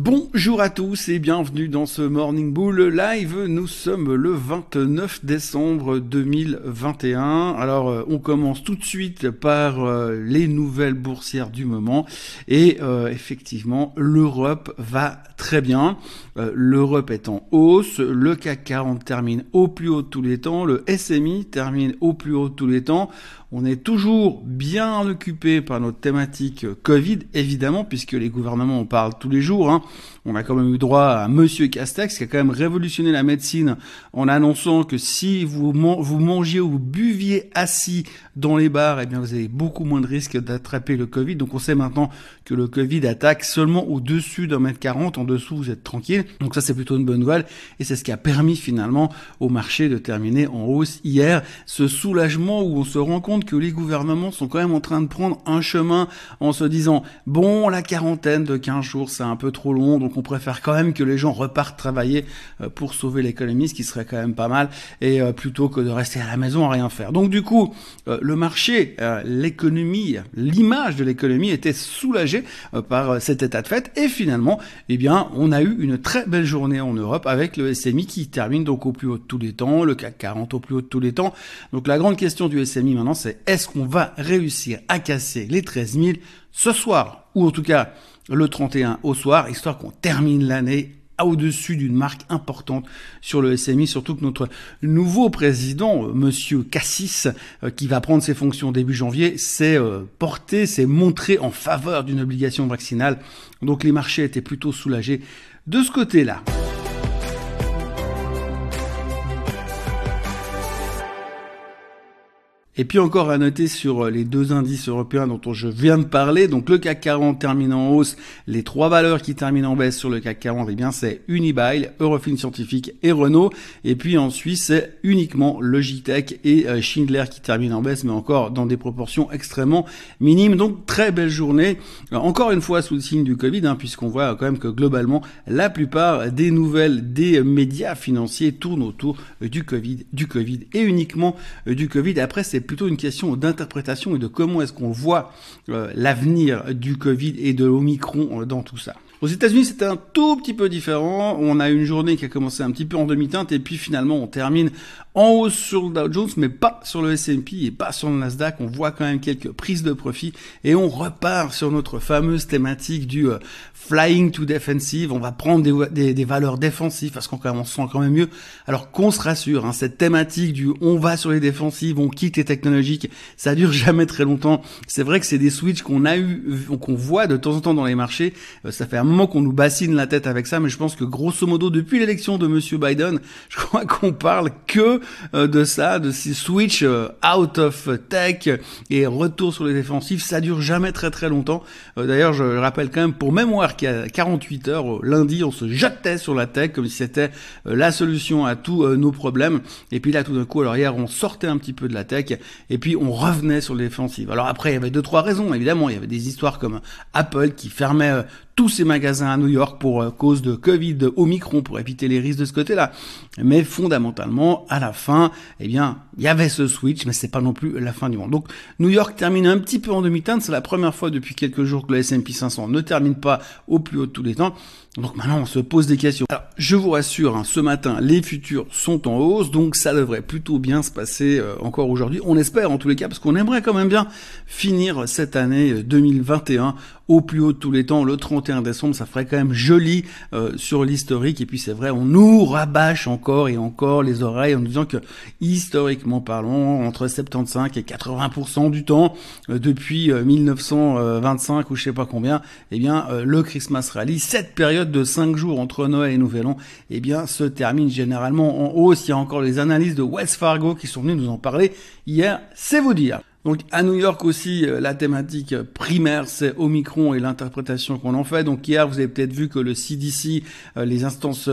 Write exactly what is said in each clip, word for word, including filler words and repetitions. Bonjour à tous et bienvenue dans ce Morning Bull Live. Nous sommes le vingt-neuf décembre deux mille vingt et un. Alors on commence tout de suite par euh, les nouvelles boursières du moment et euh, effectivement l'Europe va très bien. Euh, L'Europe est en hausse, le CAC quarante termine au plus haut de tous les temps, le S M I termine au plus haut de tous les temps. On est toujours bien occupé par notre thématique Covid, évidemment, puisque les gouvernements en parlent tous les jours, hein. On a quand même eu droit à Monsieur Castex, qui a quand même révolutionné la médecine en annonçant que si vous, man- vous mangez ou vous buviez assis dans les bars, eh bien vous avez beaucoup moins de risques d'attraper le Covid. Donc on sait maintenant que le Covid attaque seulement au-dessus d'un mètre quarante, en dessous vous êtes tranquille. Donc ça c'est plutôt une bonne nouvelle, et c'est ce qui a permis finalement au marché de terminer en hausse hier. Ce soulagement où on se rend compte que les gouvernements sont quand même en train de prendre un chemin en se disant « Bon, la quarantaine de quinze jours, c'est un peu trop long, donc on préfère quand même que les gens repartent travailler pour sauver l'économie, ce qui serait quand même pas mal, et plutôt que de rester à la maison à rien faire. » Donc du coup, le marché, l'économie, l'image de l'économie était soulagée par cet état de fait, et finalement, eh bien, on a eu une très belle journée en Europe avec le S M I qui termine donc au plus haut de tous les temps, le CAC quarante au plus haut de tous les temps. Donc la grande question du S M I maintenant, c'est est-ce qu'on va réussir à casser les treize mille ce soir, ou en tout cas le trente et un au soir, histoire qu'on termine l'année au-dessus d'une marque importante sur le S M I, surtout que notre nouveau président, Monsieur Cassis, qui va prendre ses fonctions début janvier, s'est porté, s'est montré en faveur d'une obligation vaccinale. Donc les marchés étaient plutôt soulagés de ce côté-là. Et puis encore à noter sur les deux indices européens dont je viens de parler, donc le CAC quarante termine en hausse, les trois valeurs qui terminent en baisse sur le CAC quarante, eh bien c'est Unibail, Eurofins Scientifique et Renault, et puis en Suisse c'est uniquement Logitech et Schindler qui terminent en baisse, mais encore dans des proportions extrêmement minimes. Donc très belle journée, encore une fois sous le signe du Covid, hein, puisqu'on voit quand même que globalement la plupart des nouvelles des médias financiers tournent autour du Covid, du Covid et uniquement du Covid. Après c'est plutôt une question d'interprétation et de comment est-ce qu'on voit euh, l'avenir du Covid et de l'Omicron euh, dans tout ça. Aux États-Unis, c'était un tout petit peu différent. On a une journée qui a commencé un petit peu en demi-teinte et puis finalement on termine en hausse sur le Dow Jones, mais pas sur le S and P et pas sur le Nasdaq. On voit quand même quelques prises de profit et on repart sur notre fameuse thématique du euh, flying to defensive. On va prendre des, des, des valeurs défensives parce qu'on on se sent quand même mieux. Alors qu'on se rassure, hein, cette thématique du on va sur les défensives, on quitte les technologiques, ça dure jamais très longtemps. C'est vrai que c'est des switches qu'on a eu, qu'on voit de temps en temps dans les marchés. Euh, ça fait un moment qu'on nous bassine la tête avec ça, mais je pense que grosso modo depuis l'élection de Monsieur Biden, je crois qu'on parle que euh, de ça, de ces switch euh, out of tech et retour sur les défensifs. Ça dure jamais très très longtemps. Euh, d'ailleurs, je rappelle quand même pour mémoire qu'il y a quarante-huit heures, euh, lundi, on se jetait sur la tech comme si c'était euh, la solution à tous euh, nos problèmes. Et puis là, tout d'un coup, alors hier, on sortait un petit peu de la tech et puis on revenait sur les défensives. Alors après, il y avait deux trois raisons. Évidemment, il y avait des histoires comme Apple qui fermait euh, tous ces magasins à New York pour euh, cause de Covid, de Omicron, pour éviter les risques de ce côté-là. Mais fondamentalement, à la fin, eh bien, il y avait ce switch, mais c'est pas non plus la fin du monde. Donc, New York termine un petit peu en demi-teinte. C'est la première fois depuis quelques jours que le S and P cinq cents ne termine pas au plus haut de tous les temps. Donc maintenant, on se pose des questions. Alors, je vous rassure, hein, ce matin, les futurs sont en hausse, donc ça devrait plutôt bien se passer euh, encore aujourd'hui. On espère en tous les cas, parce qu'on aimerait quand même bien finir cette année deux mille vingt et un au plus haut de tous les temps, le trente et un décembre, ça ferait quand même joli euh, sur l'historique. Et puis c'est vrai, on nous rabâche encore et encore les oreilles en nous disant que, historiquement parlant, entre soixante-quinze et quatre-vingts pour cent du temps, euh, depuis euh, mille neuf cent vingt-cinq ou je sais pas combien, eh bien euh, le Christmas Rally, cette période de cinq jours entre Noël et Nouvel An, eh bien se termine généralement en hausse. Il y a encore les analyses de Wells Fargo qui sont venues nous en parler hier, c'est vous dire. Donc à New York aussi, la thématique primaire, c'est Omicron et l'interprétation qu'on en fait. Donc hier, vous avez peut-être vu que le C D C, les instances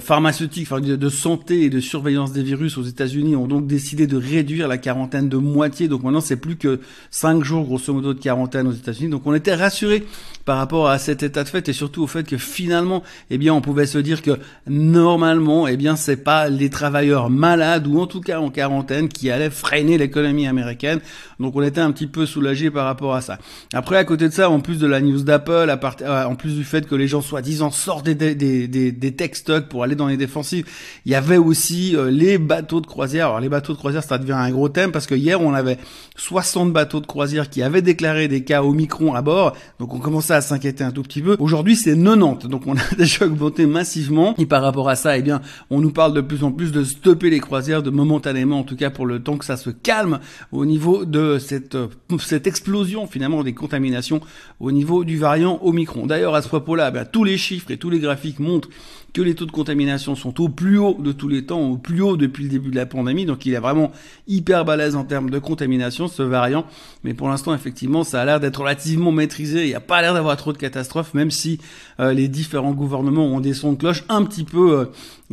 pharmaceutiques, enfin de santé et de surveillance des virus aux États-Unis ont donc décidé de réduire la quarantaine de moitié. Donc maintenant, c'est plus que cinq jours, grosso modo, de quarantaine aux États-Unis. Donc on était rassurés par rapport à cet état de fait et surtout au fait que finalement, eh bien, on pouvait se dire que normalement, eh bien, c'est pas les travailleurs malades ou en tout cas en quarantaine qui allaient freiner l'économie américaine. Donc, on était un petit peu soulagés par rapport à ça. Après, à côté de ça, en plus de la news d'Apple, à part... en plus du fait que les gens soi-disant sortent des, des, des, des, des tech stocks pour aller dans les défensives, il y avait aussi euh, les bateaux de croisière. Alors, les bateaux de croisière, ça devient un gros thème parce que hier, on avait soixante bateaux de croisière qui avaient déclaré des cas Omicron à bord. Donc, on commençait à s'inquiéter un tout petit peu. Aujourd'hui, c'est quatre-vingt-dix. Donc, on a déjà augmenté massivement. Et par rapport à ça, eh bien, on nous parle de plus en plus de stopper les croisières, de momentanément, en tout cas, pour le temps que ça se calme au niveau de cette, cette explosion, finalement, des contaminations au niveau du variant Omicron. D'ailleurs, à ce propos-là, eh bien, tous les chiffres et tous les graphiques montrent que les taux de contamination sont au plus haut de tous les temps, au plus haut depuis le début de la pandémie. Donc, il est vraiment hyper balèze en termes de contamination, ce variant. Mais pour l'instant, effectivement, ça a l'air d'être relativement maîtrisé. Il n'y a pas l'air d'avoir trop de catastrophes, même si euh, les différents gouvernements ont des sons de cloche un petit peu euh,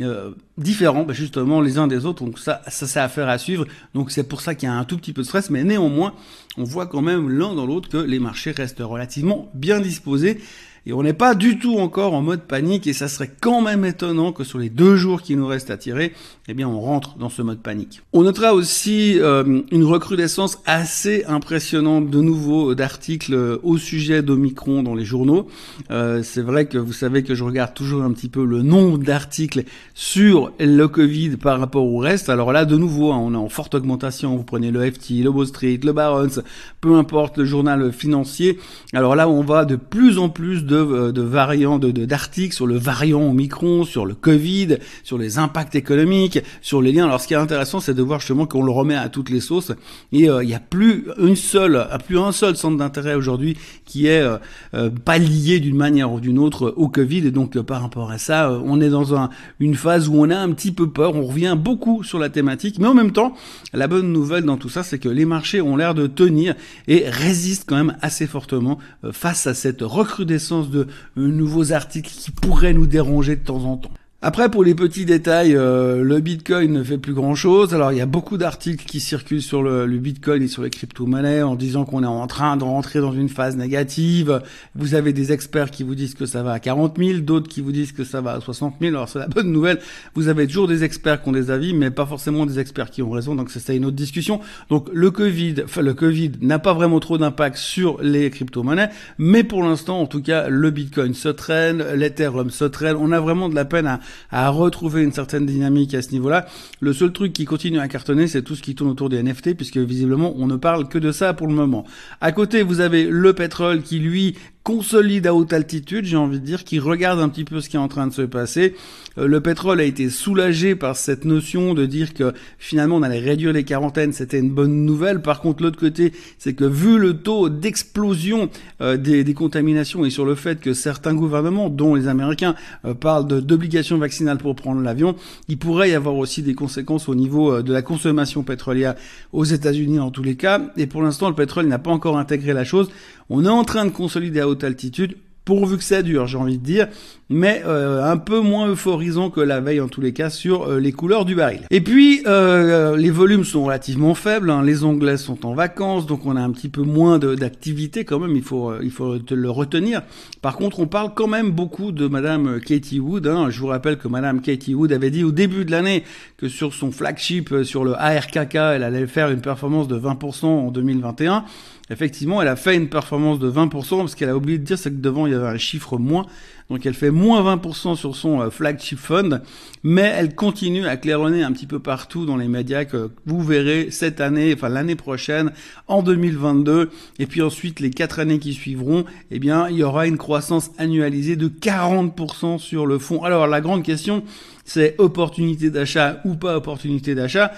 euh, différents, bah, justement, les uns des autres. Donc, ça, ça, c'est affaire à suivre. Donc, c'est pour ça qu'il y a un tout petit peu de stress. Mais néanmoins, on voit quand même l'un dans l'autre que les marchés restent relativement bien disposés. Et on n'est pas du tout encore en mode panique, et ça serait quand même étonnant que sur les deux jours qui nous restent à tirer, eh bien on rentre dans ce mode panique. On notera aussi euh, une recrudescence assez impressionnante de nouveau d'articles au sujet d'Omicron dans les journaux. Euh, c'est vrai que vous savez que je regarde toujours un petit peu le nombre d'articles sur le Covid par rapport au reste. Alors là, de nouveau, hein, on est en forte augmentation. Vous prenez le F T, le Wall Street, le Barron's, peu importe, le journal financier. Alors là, on va de plus en plus de de, de variants, de, de, d'articles sur le variant Omicron, sur le Covid, sur les impacts économiques, sur les liens. Alors, ce qui est intéressant, c'est de voir justement qu'on le remet à toutes les sauces. Et il euh, n'y a plus une seule, plus un seul centre d'intérêt aujourd'hui qui est euh, euh, pas lié d'une manière ou d'une autre euh, au Covid. Et donc, euh, par rapport à ça, euh, on est dans un, une phase où on a un petit peu peur. On revient beaucoup sur la thématique. Mais en même temps, la bonne nouvelle dans tout ça, c'est que les marchés ont l'air de tenir et résistent quand même assez fortement euh, face à cette recrudescence de nouveaux articles qui pourraient nous déranger de temps en temps. Après, pour les petits détails, euh, le Bitcoin ne fait plus grand-chose. Alors, il y a beaucoup d'articles qui circulent sur le, le Bitcoin et sur les crypto-monnaies en disant qu'on est en train de rentrer dans une phase négative. Vous avez des experts qui vous disent que ça va à quarante mille, d'autres qui vous disent que ça va à soixante mille. Alors, c'est la bonne nouvelle. Vous avez toujours des experts qui ont des avis, mais pas forcément des experts qui ont raison. Donc, c'est ça une autre discussion. Donc, le Covid, enfin, le Covid n'a pas vraiment trop d'impact sur les crypto-monnaies, mais pour l'instant, en tout cas, le Bitcoin se traîne, l'Ethereum se traîne. On a vraiment de la peine à à retrouver une certaine dynamique à ce niveau-là. Le seul truc qui continue à cartonner, c'est tout ce qui tourne autour des N F T, puisque visiblement, on ne parle que de ça pour le moment. À côté, vous avez le pétrole qui, lui, consolide à haute altitude, j'ai envie de dire, qui regarde un petit peu ce qui est en train de se passer. Euh, le pétrole a été soulagé par cette notion de dire que finalement on allait réduire les quarantaines, c'était une bonne nouvelle. Par contre, l'autre côté, c'est que vu le taux d'explosion euh, des, des contaminations et sur le fait que certains gouvernements, dont les Américains, euh, parlent de, d'obligation vaccinale pour prendre l'avion, il pourrait y avoir aussi des conséquences au niveau euh, de la consommation pétrolière aux États-Unis en tous les cas. Et pour l'instant, le pétrole n'a pas encore intégré la chose. On est en train de consolider à haute altitude, pourvu que ça dure, j'ai envie de dire, mais euh, un peu moins euphorisant que la veille en tous les cas sur euh, les couleurs du baril. Et puis, euh, les volumes sont relativement faibles, hein, les Anglais sont en vacances, donc on a un petit peu moins de, d'activité quand même, il faut, euh, il faut le retenir. Par contre, on parle quand même beaucoup de Madame Cathie Wood, hein. Je vous rappelle que Madame Cathie Wood avait dit au début de l'année que sur son flagship, sur le A R K K, elle allait faire une performance de vingt pour cent en deux mille vingt et un. Effectivement, elle a fait une performance de vingt pour cent, parce qu'elle a oublié de dire, c'est que devant, il y avait un chiffre moins. Donc, elle fait moins vingt pour cent sur son flagship fund, mais elle continue à claironner un petit peu partout dans les médias que vous verrez cette année, enfin l'année prochaine, en deux mille vingt-deux, et puis ensuite les quatre années qui suivront, eh bien, il y aura une croissance annualisée de quarante pour cent sur le fonds. Alors, la grande question, c'est opportunité d'achat ou pas opportunité d'achat.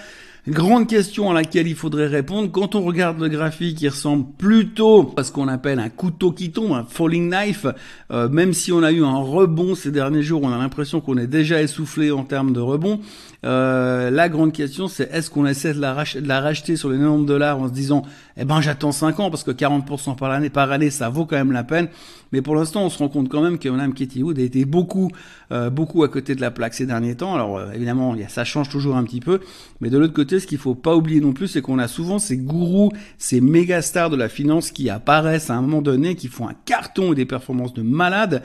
Grande question à laquelle il faudrait répondre. Quand on regarde le graphique, il ressemble plutôt à ce qu'on appelle un couteau qui tombe, un falling knife. Euh, même si on a eu un rebond ces derniers jours, on a l'impression qu'on est déjà essoufflé en termes de rebond. Euh, la grande question, c'est est-ce qu'on essaie de la, rach- de la racheter sur les quatre-vingt-dix dollars en se disant « Eh ben, j'attends cinq ans parce que quarante pour cent par année, par année, ça vaut quand même la peine. » Mais pour l'instant, on se rend compte quand même que Madame Cathie Wood a été beaucoup, euh, beaucoup à côté de la plaque ces derniers temps. Alors euh, évidemment, ça change toujours un petit peu. Mais de l'autre côté, société, ce qu'il faut pas oublier non plus, c'est qu'on a souvent ces gourous, ces méga stars de la finance qui apparaissent à un moment donné, qui font un carton et des performances de malades.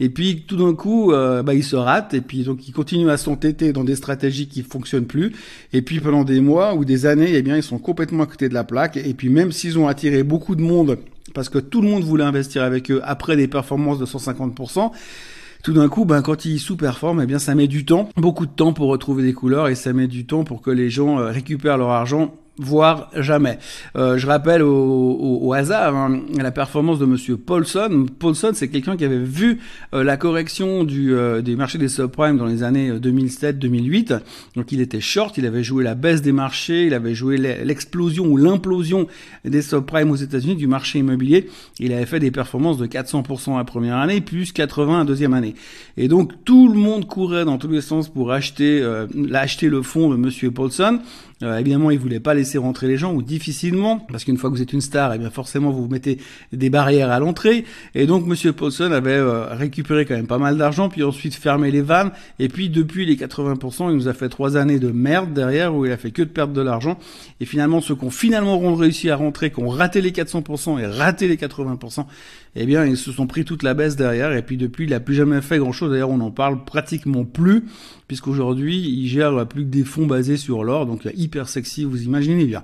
Et puis tout d'un coup, euh, bah, ils se ratent et puis donc ils continuent à s'entêter dans des stratégies qui fonctionnent plus. Et puis pendant des mois ou des années, eh bien ils sont complètement à côté de la plaque. Et puis même s'ils ont attiré beaucoup de monde parce que tout le monde voulait investir avec eux après des performances de cent cinquante pour cent, tout d'un coup, ben quand ils sous-performent, eh bien ça met du temps, beaucoup de temps pour retrouver des couleurs et ça met du temps pour que les gens récupèrent leur argent, voire jamais. Euh, je rappelle au, au, au hasard hein, la performance de Monsieur Paulson. Paulson, c'est quelqu'un qui avait vu euh, la correction du, euh, des marchés des subprimes dans les années deux mille sept deux mille huit. Donc il était short, il avait joué la baisse des marchés, il avait joué l'explosion ou l'implosion des subprimes aux États-Unis du marché immobilier. Il avait fait des performances de quatre cents pour cent la première année, plus quatre-vingts la deuxième année. Et donc tout le monde courait dans tous les sens pour acheter, euh, acheter le fonds de Monsieur Paulson. Euh, évidemment, il voulait pas laisser rentrer les gens, ou difficilement, parce qu'une fois que vous êtes une star, eh bien forcément vous vous mettez des barrières à l'entrée. Et donc Monsieur Paulson avait euh, récupéré quand même pas mal d'argent, puis ensuite fermé les vannes. Et puis depuis les quatre-vingts pour cent, il nous a fait trois années de merde derrière, où il a fait que de perdre de l'argent. Et finalement, ceux qui ont finalement réussi à rentrer, qui ont raté les quatre cents pour cent et raté les quatre-vingts pour cent, eh bien ils se sont pris toute la baisse derrière. Et puis depuis, il n'a plus jamais fait grand-chose. D'ailleurs, on n'en parle pratiquement plus, puisqu'aujourd'hui, il gère plus que des fonds basés sur l'or, donc hyper sexy, vous imaginez bien.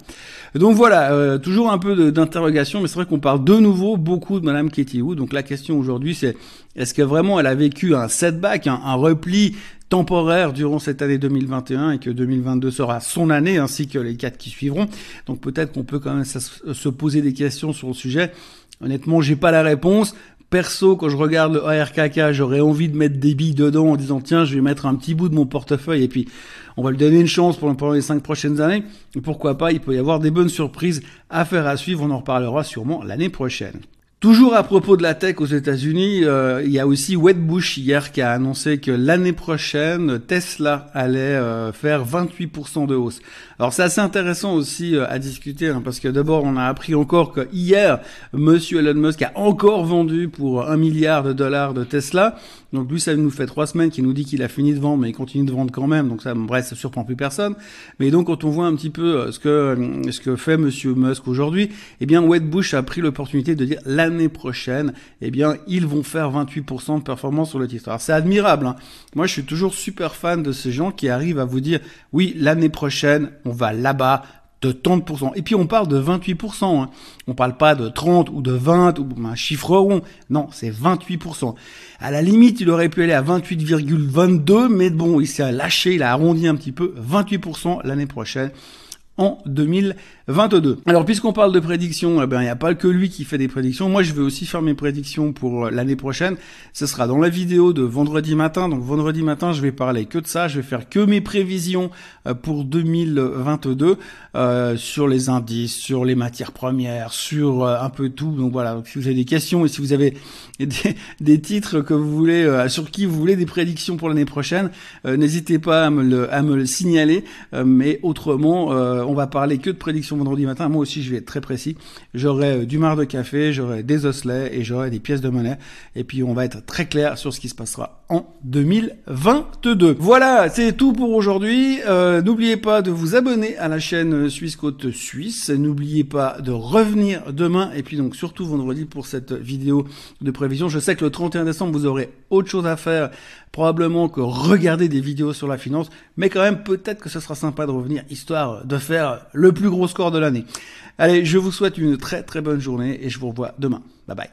Donc voilà, euh, toujours un peu d'interrogation, mais c'est vrai qu'on parle de nouveau beaucoup de Madame Cathie Wood. Donc la question aujourd'hui, c'est est-ce que vraiment elle a vécu un setback, un, un repli temporaire durant cette année deux mille vingt et un et que deux mille vingt-deux sera son année ainsi que les quatre qui suivront. Donc peut-être qu'on peut quand même se poser des questions sur le sujet. Honnêtement, j'ai pas la réponse. Perso, quand je regarde le A R K K, j'aurais envie de mettre des billes dedans en disant tiens, je vais mettre un petit bout de mon portefeuille et puis on va lui donner une chance pendant les cinq prochaines années. Et pourquoi pas, il peut y avoir des bonnes surprises à faire à suivre. On en reparlera sûrement l'année prochaine. Toujours à propos de la tech aux États-Unis, euh, il y a aussi Wedbush hier qui a annoncé que l'année prochaine, Tesla allait euh, faire vingt-huit pour cent de hausse. Alors c'est assez intéressant aussi euh, à discuter hein, parce que d'abord on a appris encore que hier, Monsieur Elon Musk a encore vendu pour un milliard de dollars de Tesla. Donc lui, ça nous fait trois semaines qu'il nous dit qu'il a fini de vendre, mais il continue de vendre quand même. Donc ça, bref, ça surprend plus personne. Mais donc quand on voit un petit peu ce que ce que fait Monsieur Musk aujourd'hui, eh bien Wedbush a pris l'opportunité de dire l'année prochaine, eh bien ils vont faire vingt-huit pour cent de performance sur le titre. Alors c'est admirable, hein. Moi, je suis toujours super fan de ces gens qui arrivent à vous dire oui, l'année prochaine, on va là-bas. De trente pour cent. Et puis on parle de vingt-huit pour cent. Hein. On parle pas de trente ou de vingt ou un chiffre rond. Non, c'est vingt-huit pour cent. À la limite, il aurait pu aller à vingt-huit virgule vingt-deux, mais bon, il s'est lâché, il a arrondi un petit peu. vingt-huit pour cent l'année prochaine. En deux mille vingt-deux. Alors puisqu'on parle de prédictions, eh ben il n'y a pas que lui qui fait des prédictions. Moi, je vais aussi faire mes prédictions pour l'année prochaine. Ce sera dans la vidéo de vendredi matin. Donc vendredi matin, je vais parler que de ça. Je vais faire que mes prévisions pour deux mille vingt-deux euh, sur les indices, sur les matières premières, sur euh, un peu tout. Donc voilà. Donc, si vous avez des questions et si vous avez des, des titres que vous voulez, euh, sur qui vous voulez des prédictions pour l'année prochaine, euh, n'hésitez pas à me le, à me le signaler. Euh, mais autrement. Euh, On va parler que de prédictions vendredi matin. Moi aussi, je vais être très précis. J'aurai du marc de café, j'aurai des osselets et j'aurai des pièces de monnaie. Et puis, on va être très clair sur ce qui se passera en deux mille vingt-deux. Voilà, c'est tout pour aujourd'hui. Euh, n'oubliez pas de vous abonner à la chaîne SwissCote Suisse. N'oubliez pas de revenir demain et puis donc surtout vendredi pour cette vidéo de prévision. Je sais que le trente et un décembre, vous aurez autre chose à faire probablement que regarder des vidéos sur la finance. Mais quand même, peut-être que ce sera sympa de revenir histoire de faire le plus gros score de l'année. Allez, je vous souhaite une très très bonne journée et je vous revois demain. Bye bye.